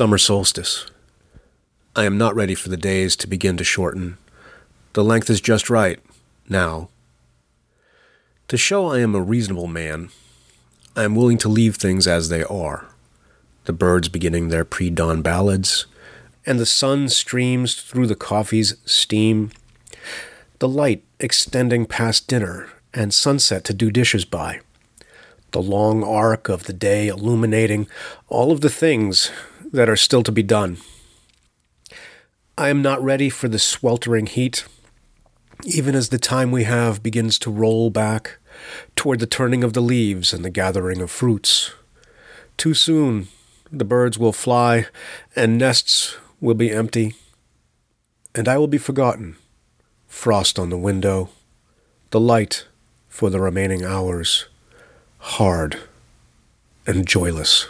Summer solstice. I am not ready for the days to begin to shorten. The length is just right, now. To show I am a reasonable man, I am willing to leave things as they are. The birds beginning their pre-dawn ballads, and the sun streams through the coffee's steam. The light extending past dinner, and sunset to do dishes by. The long arc of the day illuminating all of the things that are still to be done. I am not ready for the sweltering heat, even as the time we have begins to roll back toward the turning of the leaves and the gathering of fruits. Too soon the birds will fly, and nests will be empty, and I will be forgotten. Frost on the window, the light for the remaining hours, hard and joyless.